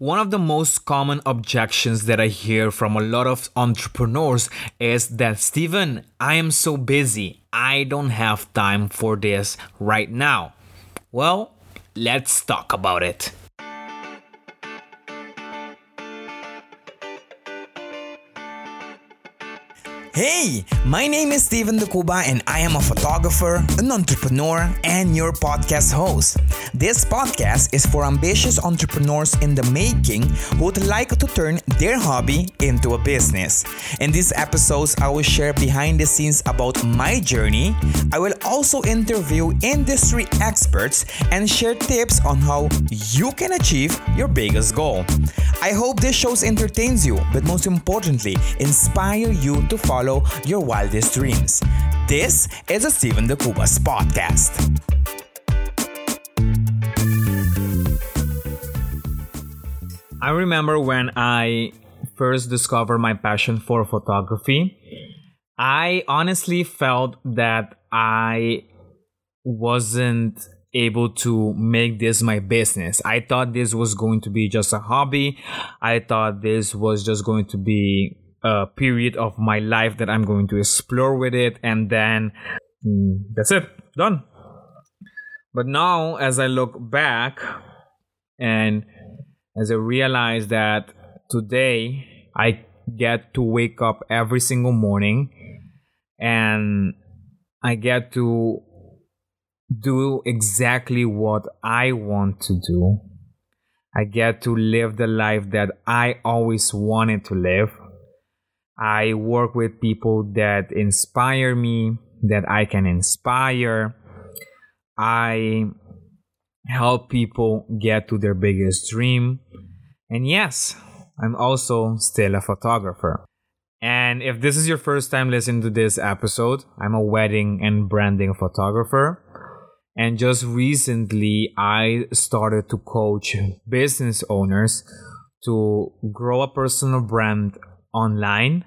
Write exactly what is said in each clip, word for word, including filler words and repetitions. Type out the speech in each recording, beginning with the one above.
One of the most common objections that I hear from a lot of entrepreneurs is that, Steven, I am so busy. I don't have time for this right now. Well, let's talk about it. Hey, my name is Steven DeCuba and I am a photographer, an entrepreneur, and your podcast host. This podcast is for ambitious entrepreneurs in the making who would like to turn their hobby into a business. In these episodes, I will share behind the scenes about my journey. I will also interview industry experts and share tips on how you can achieve your biggest goal. I hope this show entertains you, but most importantly, inspire you to follow your wildest dreams. This is a Steven DeCuba's podcast. I remember when I first discovered my passion for photography, I honestly felt that I wasn't able to make this my business. I thought this was going to be just a hobby. I thought this was just going to be a period of my life that I'm going to explore with it, and then mm, that's it, done. But now, as I look back and as I realize that today I get to wake up every single morning and I get to do exactly what I want to do, I get to live the life that I always wanted to live. I work with people that inspire me, that I can inspire. I help people get to their biggest dream. And yes, I'm also still a photographer. And if this is your first time listening to this episode, I'm a wedding and branding photographer. And just recently, I started to coach business owners to grow a personal brand online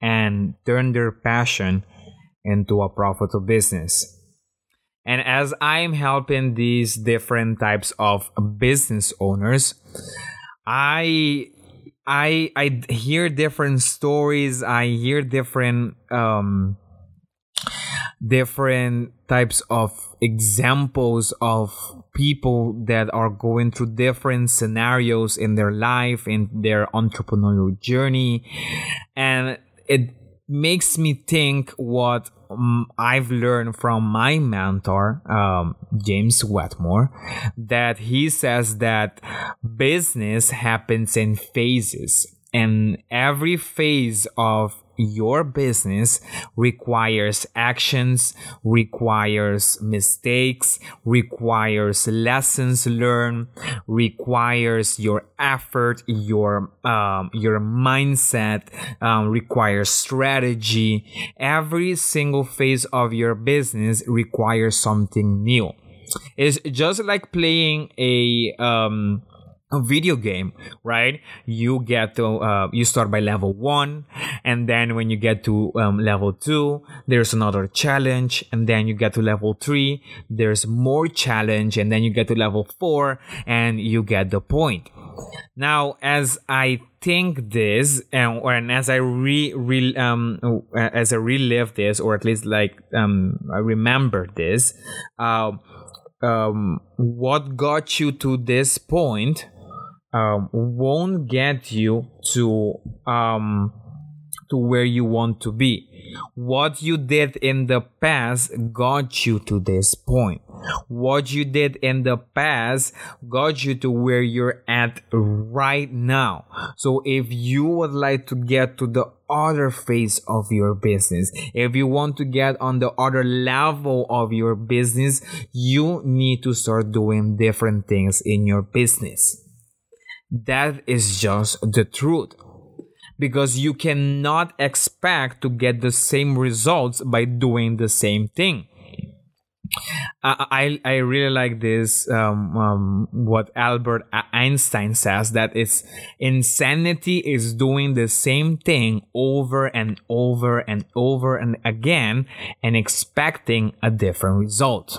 and turn their passion into a profitable business. And as I'm helping these different types of business owners, I I I hear different stories. I hear different um, different types of examples of people that are going through different scenarios in their life, in their entrepreneurial journey, and it makes me think what um, I've learned from my mentor, um, James Wedmore, that he says that business happens in phases, and every phase of your business requires actions, requires mistakes, requires lessons learned, requires your effort, your um, your mindset, um, requires strategy. Every single phase of your business requires something new. It's just like playing a um, a video game, right? You get to uh, you start by level one, and then when you get to um, level two, there's another challenge, and then you get to level three, there's more challenge, and then you get to level four, and you get the point. Now, as I think this, and, or, and as I re, re um as I relive this, or at least like um I remember this, um um what got you to this point Um, won't get you to um, to where you want to be. What you did in the past got you to this point. What you did in the past got you to where you're at right now. So if you would like to get to the other phase of your business, if you want to get on the other level of your business, you need to start doing different things in your business. That is just the truth, because you cannot expect to get the same results by doing the same thing. I I, I really like this um, um, what Albert Einstein says, that it's insanity is doing the same thing over and over and over and again and expecting a different result.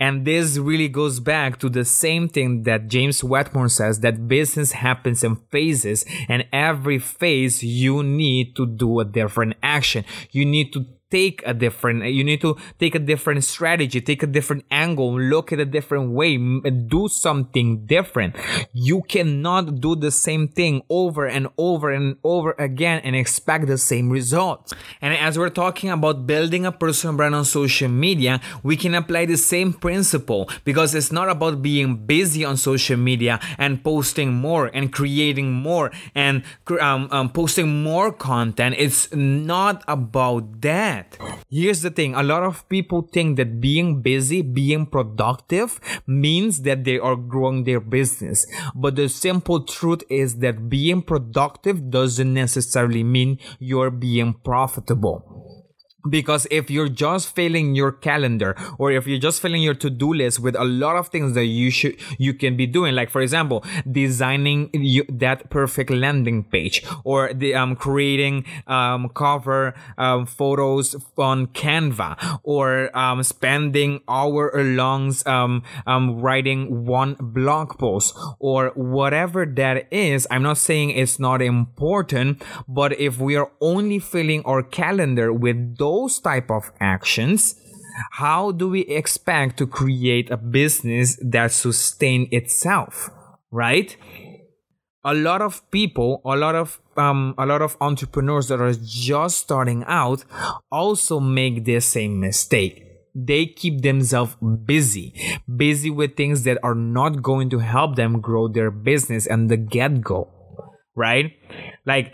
And this really goes back to the same thing that James Wedmore says, that business happens in phases, and every phase you need to do a different action. You need to Take a different, you need to take a different strategy, take a different angle, look at a different way, do something different. You cannot do the same thing over and over and over again and expect the same results. And as we're talking about building a personal brand on social media, we can apply the same principle, because it's not about being busy on social media and posting more and creating more and um, um, posting more content. It's not about that. Here's the thing. A lot of people think that being busy, being productive means that they are growing their business. But the simple truth is that being productive doesn't necessarily mean you're being profitable. Because if you're just filling your calendar, or if you're just filling your to-do list with a lot of things that you should, you can be doing, like for example, designing you, that perfect landing page, or the um creating um cover um photos on Canva, or um spending hour-long um um writing one blog post, or whatever that is. I'm not saying it's not important, but if we are only filling our calendar with those Those type of actions, how do we expect to create a business that sustains itself, right? A lot of people, a lot of um, a lot of entrepreneurs that are just starting out also make this same mistake. They keep themselves busy, busy with things that are not going to help them grow their business and the get-go, right? Like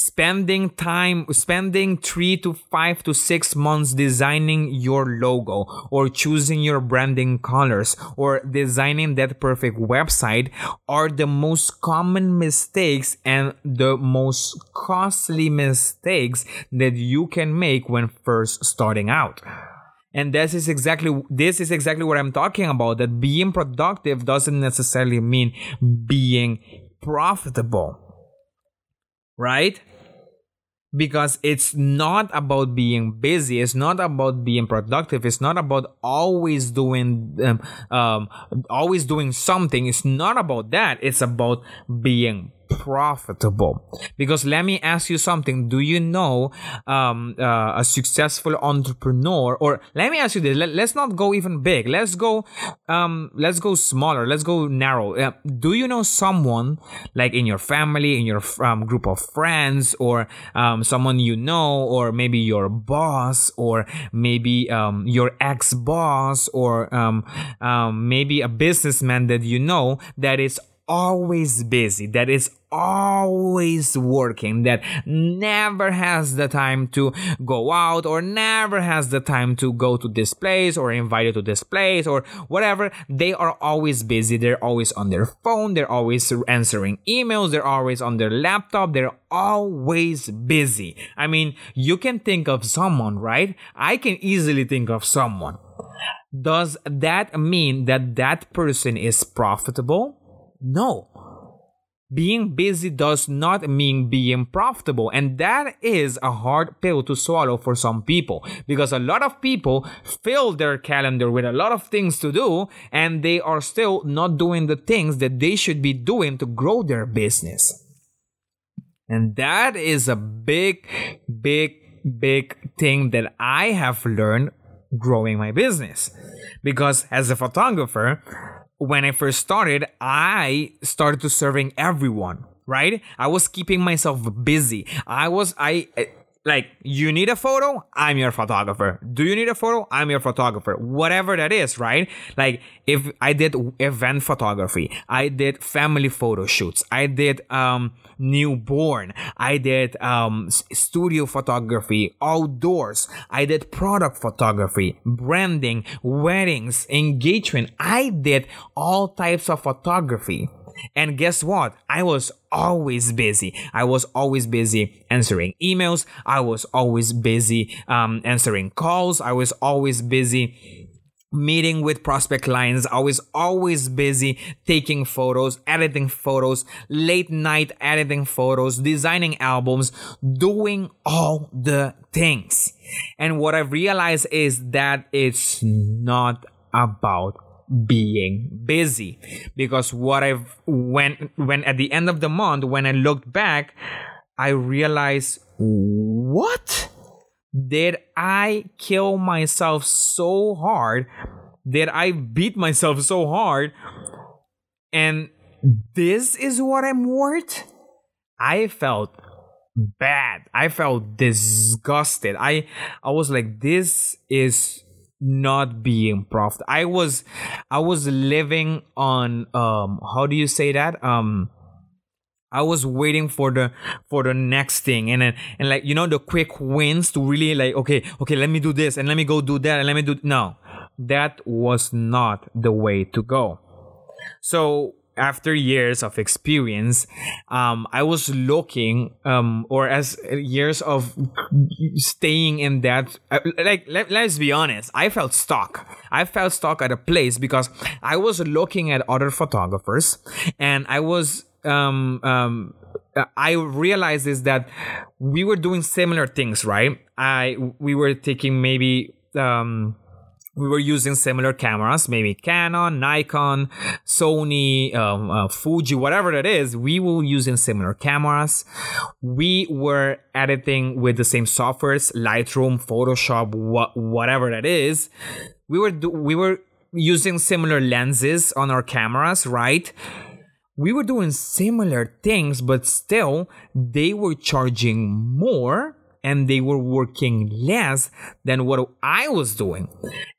spending time, spending three to five to six months designing your logo, or choosing your branding colors, or designing that perfect website are the most common mistakes and the most costly mistakes that you can make when first starting out. And this is exactly this is exactly what I'm talking about, that being productive doesn't necessarily mean being profitable. Right? Because it's not about being busy. It's not about being productive. It's not about always doing um, um, always doing something. It's not about that. It's about being profitable. Because let me ask you something. Do you know um, uh, a successful entrepreneur? Or let me ask you this. Let, let's not go even big. Let's go. Um, let's go smaller. Let's go narrow. Uh, do you know someone, like in your family, in your um, group of friends, or um, someone you know, or maybe your boss, or maybe um, your ex-boss, or um, um, maybe a businessman that you know that is always busy, that is always working, that never has the time to go out, or never has the time to go to this place, or invited to this place, or whatever? They are always busy. They're always on their phone. They're always answering emails. They're always on their laptop. They're always busy. I mean, you can think of someone, right? I can easily think of someone. Does that mean that that person is profitable? No. Being busy does not mean being profitable, and that is a hard pill to swallow for some people, because a lot of people fill their calendar with a lot of things to do, and they are still not doing the things that they should be doing to grow their business. And that is a big, big, big thing that I have learned growing my business, because as a photographer, when I first started, I started to serving everyone, right? I was keeping myself busy. I was, I, like, you need a photo? I'm your photographer. Do you need a photo? I'm your photographer. Whatever that is, right? Like, if I did event photography, I did family photo shoots, I did um, newborn, I did um, studio photography, outdoors, I did product photography, branding, weddings, engagement. I did all types of photography. And guess what? I was always busy. I was always busy answering emails. I was always busy um, answering calls. I was always busy meeting with prospect clients. I was always busy taking photos, editing photos, late night editing photos, designing albums, doing all the things. And what I've realized is that it's not about being busy, because what I've when when at the end of the month, when I looked back, I realized, what did I kill myself so hard? Did I beat myself so hard? And this is what I'm worth? I felt bad. I felt disgusted. I I was like, this is not being profit. I was I was living on um how do you say that? Um I was waiting for the for the next thing, and then and like you know the quick wins to really like okay, okay, let me do this and let me go do that and let me do no. That was not the way to go. So after years of experience, um, I was looking, um, or as years of staying in that, like, let, let's be honest, I felt stuck. I felt stuck at a place because I was looking at other photographers, and I was, um, um, I realized is that we were doing similar things, right? I, we were taking maybe, um, we were using similar cameras, maybe Canon, Nikon, Sony, um, uh, Fuji, whatever that is. We were using similar cameras. We were editing with the same softwares, Lightroom, Photoshop, wh- whatever that is. We were do- we were using similar lenses on our cameras, right? We were doing similar things, but still they were charging more, and they were working less than what I was doing,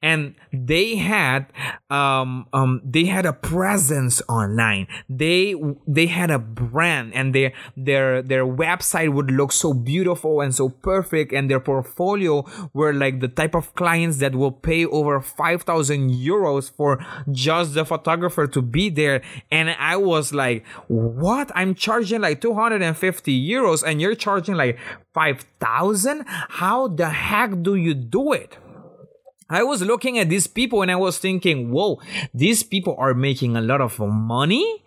and they had, um, um, they had a presence online. They they had a brand, and their their their website would look so beautiful and so perfect, and their portfolio were like the type of clients that will pay over five thousand euros for just the photographer to be there. And I was like, what? I'm charging like two hundred and fifty euros, and you're charging like five thousand? How the heck do you do it? I was looking at these people and I was thinking, whoa, these people are making a lot of money.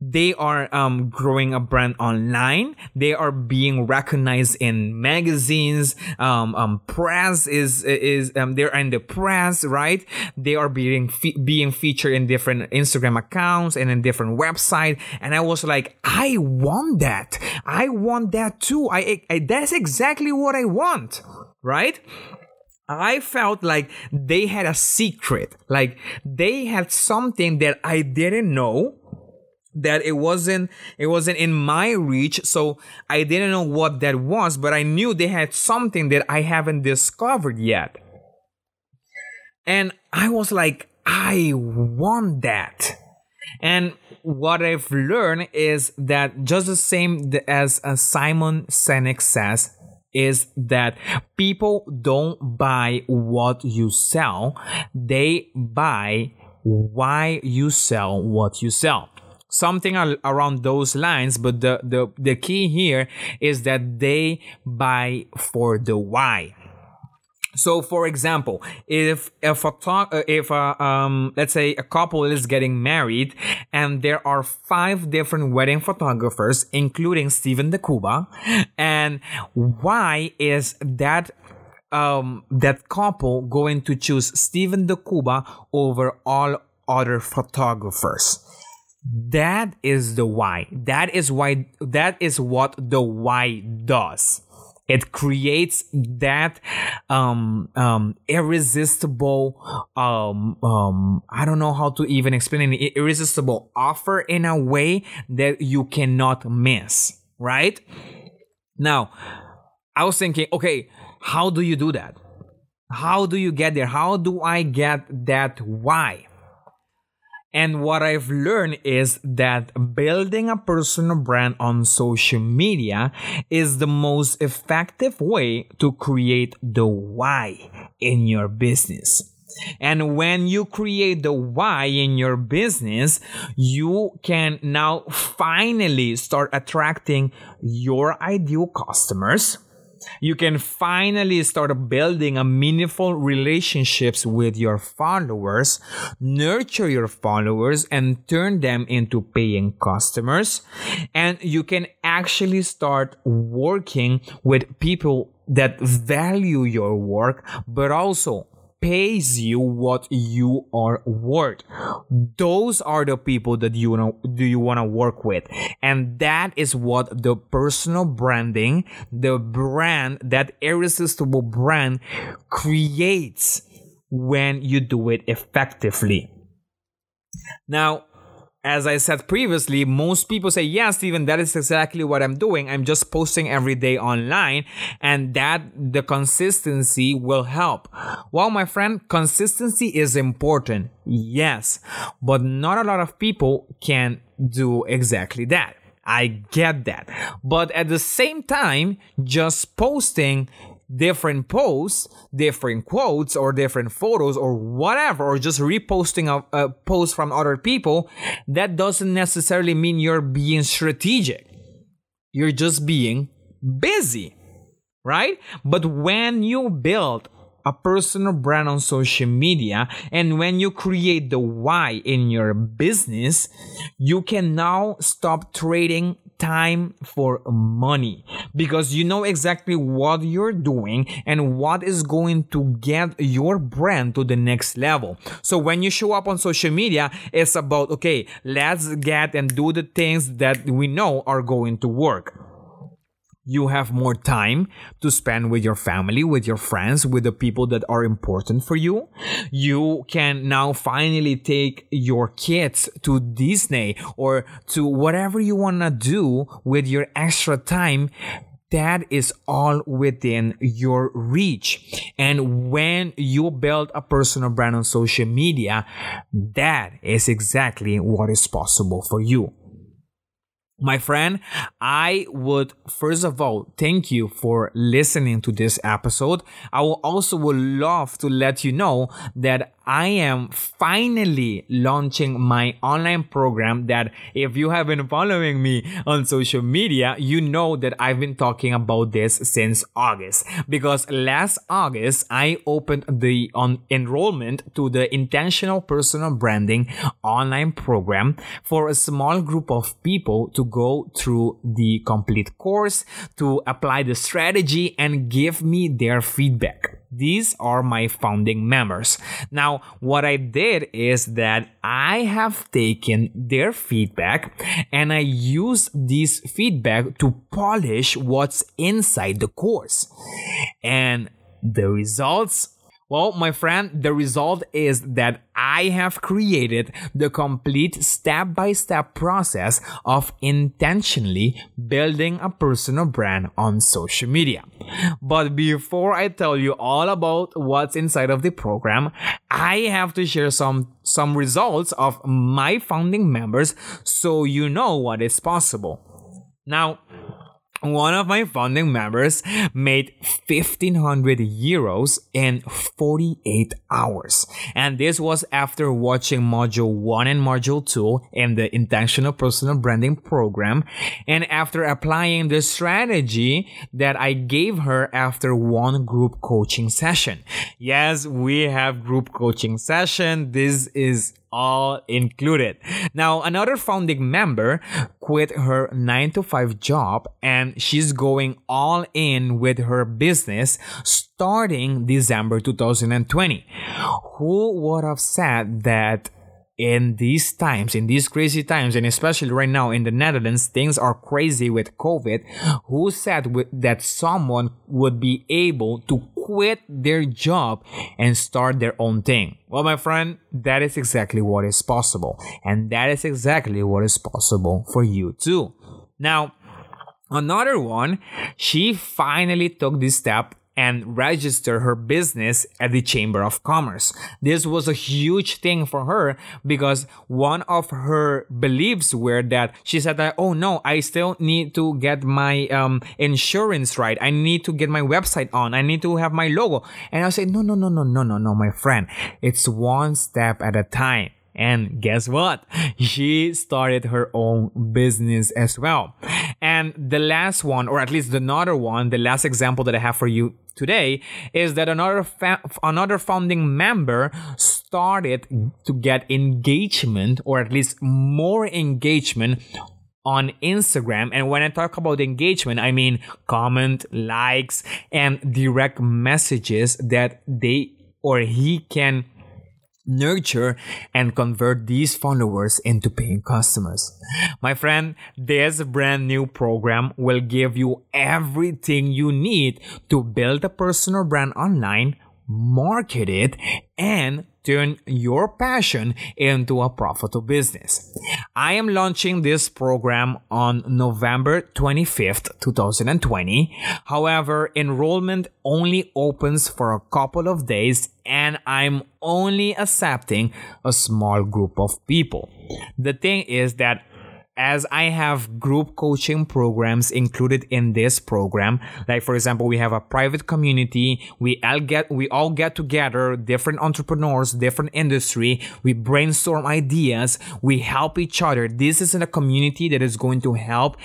They are um, growing a brand online. They are being recognized in magazines. Um, um, press is is um, they're in the press, right? They are being fe- being featured in different Instagram accounts and in different websites. And I was like, I want that. I want that too. I, I that's exactly what I want, right? I felt like they had a secret, like they had something that I didn't know, that it wasn't it wasn't in my reach, so I didn't know what that was, but I knew they had something that I haven't discovered yet. And I was like, I want that. And what I've learned is that just the same as Simon Sinek says, is that people don't buy what you sell, they buy why you sell what you sell. Something around those lines, but the, the, the key here is that they buy for the why. So, for example, if a photo- if a, um, let's say a couple is getting married, and there are five different wedding photographers, including Steven DeCuba, and why is that um, that couple going to choose Steven DeCuba over all other photographers? That is the why. That is why. That is what the why does. It creates that um, um, irresistible, um, um, I don't know how to even explain it, irresistible offer in a way that you cannot miss, right? Now, I was thinking, okay, how do you do that? How do you get there? How do I get that why? And what I've learned is that building a personal brand on social media is the most effective way to create the why in your business. And when you create the why in your business, you can now finally start attracting your ideal customers. You can finally start building a meaningful relationships with your followers, nurture your followers, and turn them into paying customers. And you can actually start working with people that value your work, but also pays you what you are worth. Those are the people that you know do you want to work with, and that is what the personal branding, the brand, that irresistible brand creates when you do it effectively. Now, as I said previously, most people say, yeah, Steven, that is exactly what I'm doing. I'm just posting every day online, and that the consistency will help. Well, my friend, consistency is important, yes, but not a lot of people can do exactly that. I get that. But at the same time, just posting different posts, different quotes, or different photos, or whatever, or just reposting a, a post from other people, that doesn't necessarily mean you're being strategic. You're just being busy, right? But when you build a personal brand on social media, and when you create the why in your business, you can now stop trading time for money, because you know exactly what you're doing and what is going to get your brand to the next level. So when you show up on social media, it's about, okay, let's get and do the things that we know are going to work. You have more time to spend with your family, with your friends, with the people that are important for you. You can now finally take your kids to Disney or to whatever you want to do with your extra time. That is all within your reach. And when you build a personal brand on social media, that is exactly what is possible for you. My friend, I would first of all thank you for listening to this episode. I will also would love to let you know that I am finally launching my online program that, if you have been following me on social media, you know that I've been talking about this since August, because last August I opened the on enrollment to the Intentional Personal Branding online program for a small group of people to go through the complete course, to apply the strategy, and give me their feedback. These are my founding members. Now, what I did is that I have taken their feedback and I used this feedback to polish what's inside the course. And the results? Well, my friend, the result is that I have created the complete step-by-step process of intentionally building a personal brand on social media. But before I tell you all about what's inside of the program, I have to share some, some results of my founding members so you know what is possible. Now, one of my founding members made fifteen hundred euros in forty-eight hours. And this was after watching Module one and Module two in the Intentional Personal Branding Program. And after applying the strategy that I gave her after one group coaching session. Yes, we have group coaching session. This is all included. Now, another founding member quit her nine to five job and she's going all in with her business starting December twenty twenty. Who would have said that in these times, in these crazy times, and especially right now in the Netherlands, things are crazy with COVID. Who said that someone would be able to quit their job and start their own thing? Well, my friend, that is exactly what is possible. And that is exactly what is possible for you too. Now, another one, she finally took this step and register her business at the Chamber of Commerce. This was a huge thing for her because one of her beliefs were that she said that, oh no, I still need to get my um, insurance right. I need to get my website on. I need to have my logo. And I said, no, no, no, no, no, no, no, my friend. It's one step at a time. And guess what? She started her own business as well. And the last one, or at least another one, the last example that I have for you today is that another fa- another founding member started to get engagement, or at least more engagement, on Instagram. And when I talk about engagement, I mean comment, likes, and direct messages that they or he can nurture and convert these followers into paying customers. My friend, this brand new program will give you everything you need to build a personal brand online, market it, and turn your passion into a profitable business. I am launching this program on November twenty-fifth, twenty twenty. However, enrollment only opens for a couple of days and I'm only accepting a small group of people. The thing is that as I have group coaching programs included in this program, like for example, we have a private community, we all get we all get together, different entrepreneurs, different industry, we brainstorm ideas, we help each other. This is in a community that is going to help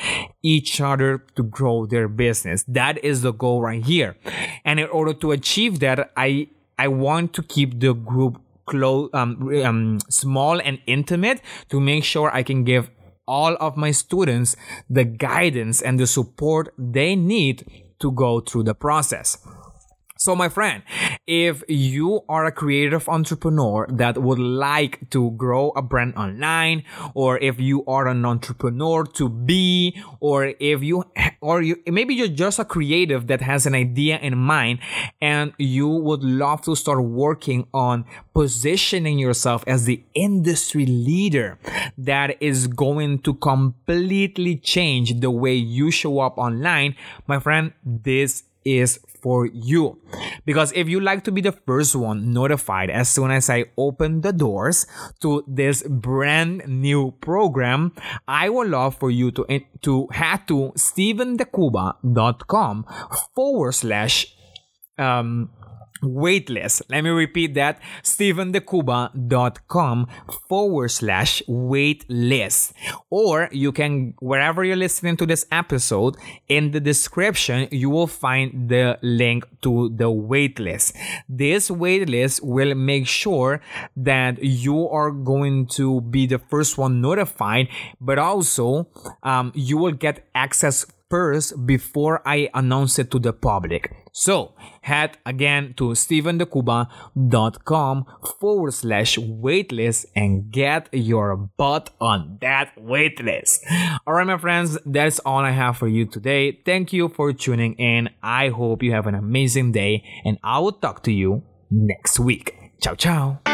each other to grow their business. That is the goal right here. And in order to achieve that, I I want to keep the group close, um, um, small and intimate to make sure I can give all of my students the guidance and the support they need to go through the process. So my friend, if you are a creative entrepreneur that would like to grow a brand online, or if you are an entrepreneur to be, or if you, or you, maybe you're just a creative that has an idea in mind and you would love to start working on positioning yourself as the industry leader that is going to completely change the way you show up online, my friend, this is for you. Because if you like to be the first one notified as soon as I open the doors to this brand new program, I would love for you to to head to stevendecuba.com forward slash um waitlist. Let me repeat that, stevendecuba.com forward slash waitlist. Or you can, wherever you're listening to this episode, in the description, you will find the link to the waitlist. This waitlist will make sure that you are going to be the first one notified, but also um, you will get access first before I announce it to the public. So head again to stevendecuba.com forward slash waitlist and get your butt on that waitlist. All right, my friends, that's all I have for you today. Thank you for tuning in. I hope you have an amazing day and I will talk to you next week. Ciao, ciao.